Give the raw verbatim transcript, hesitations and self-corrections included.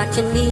watching me.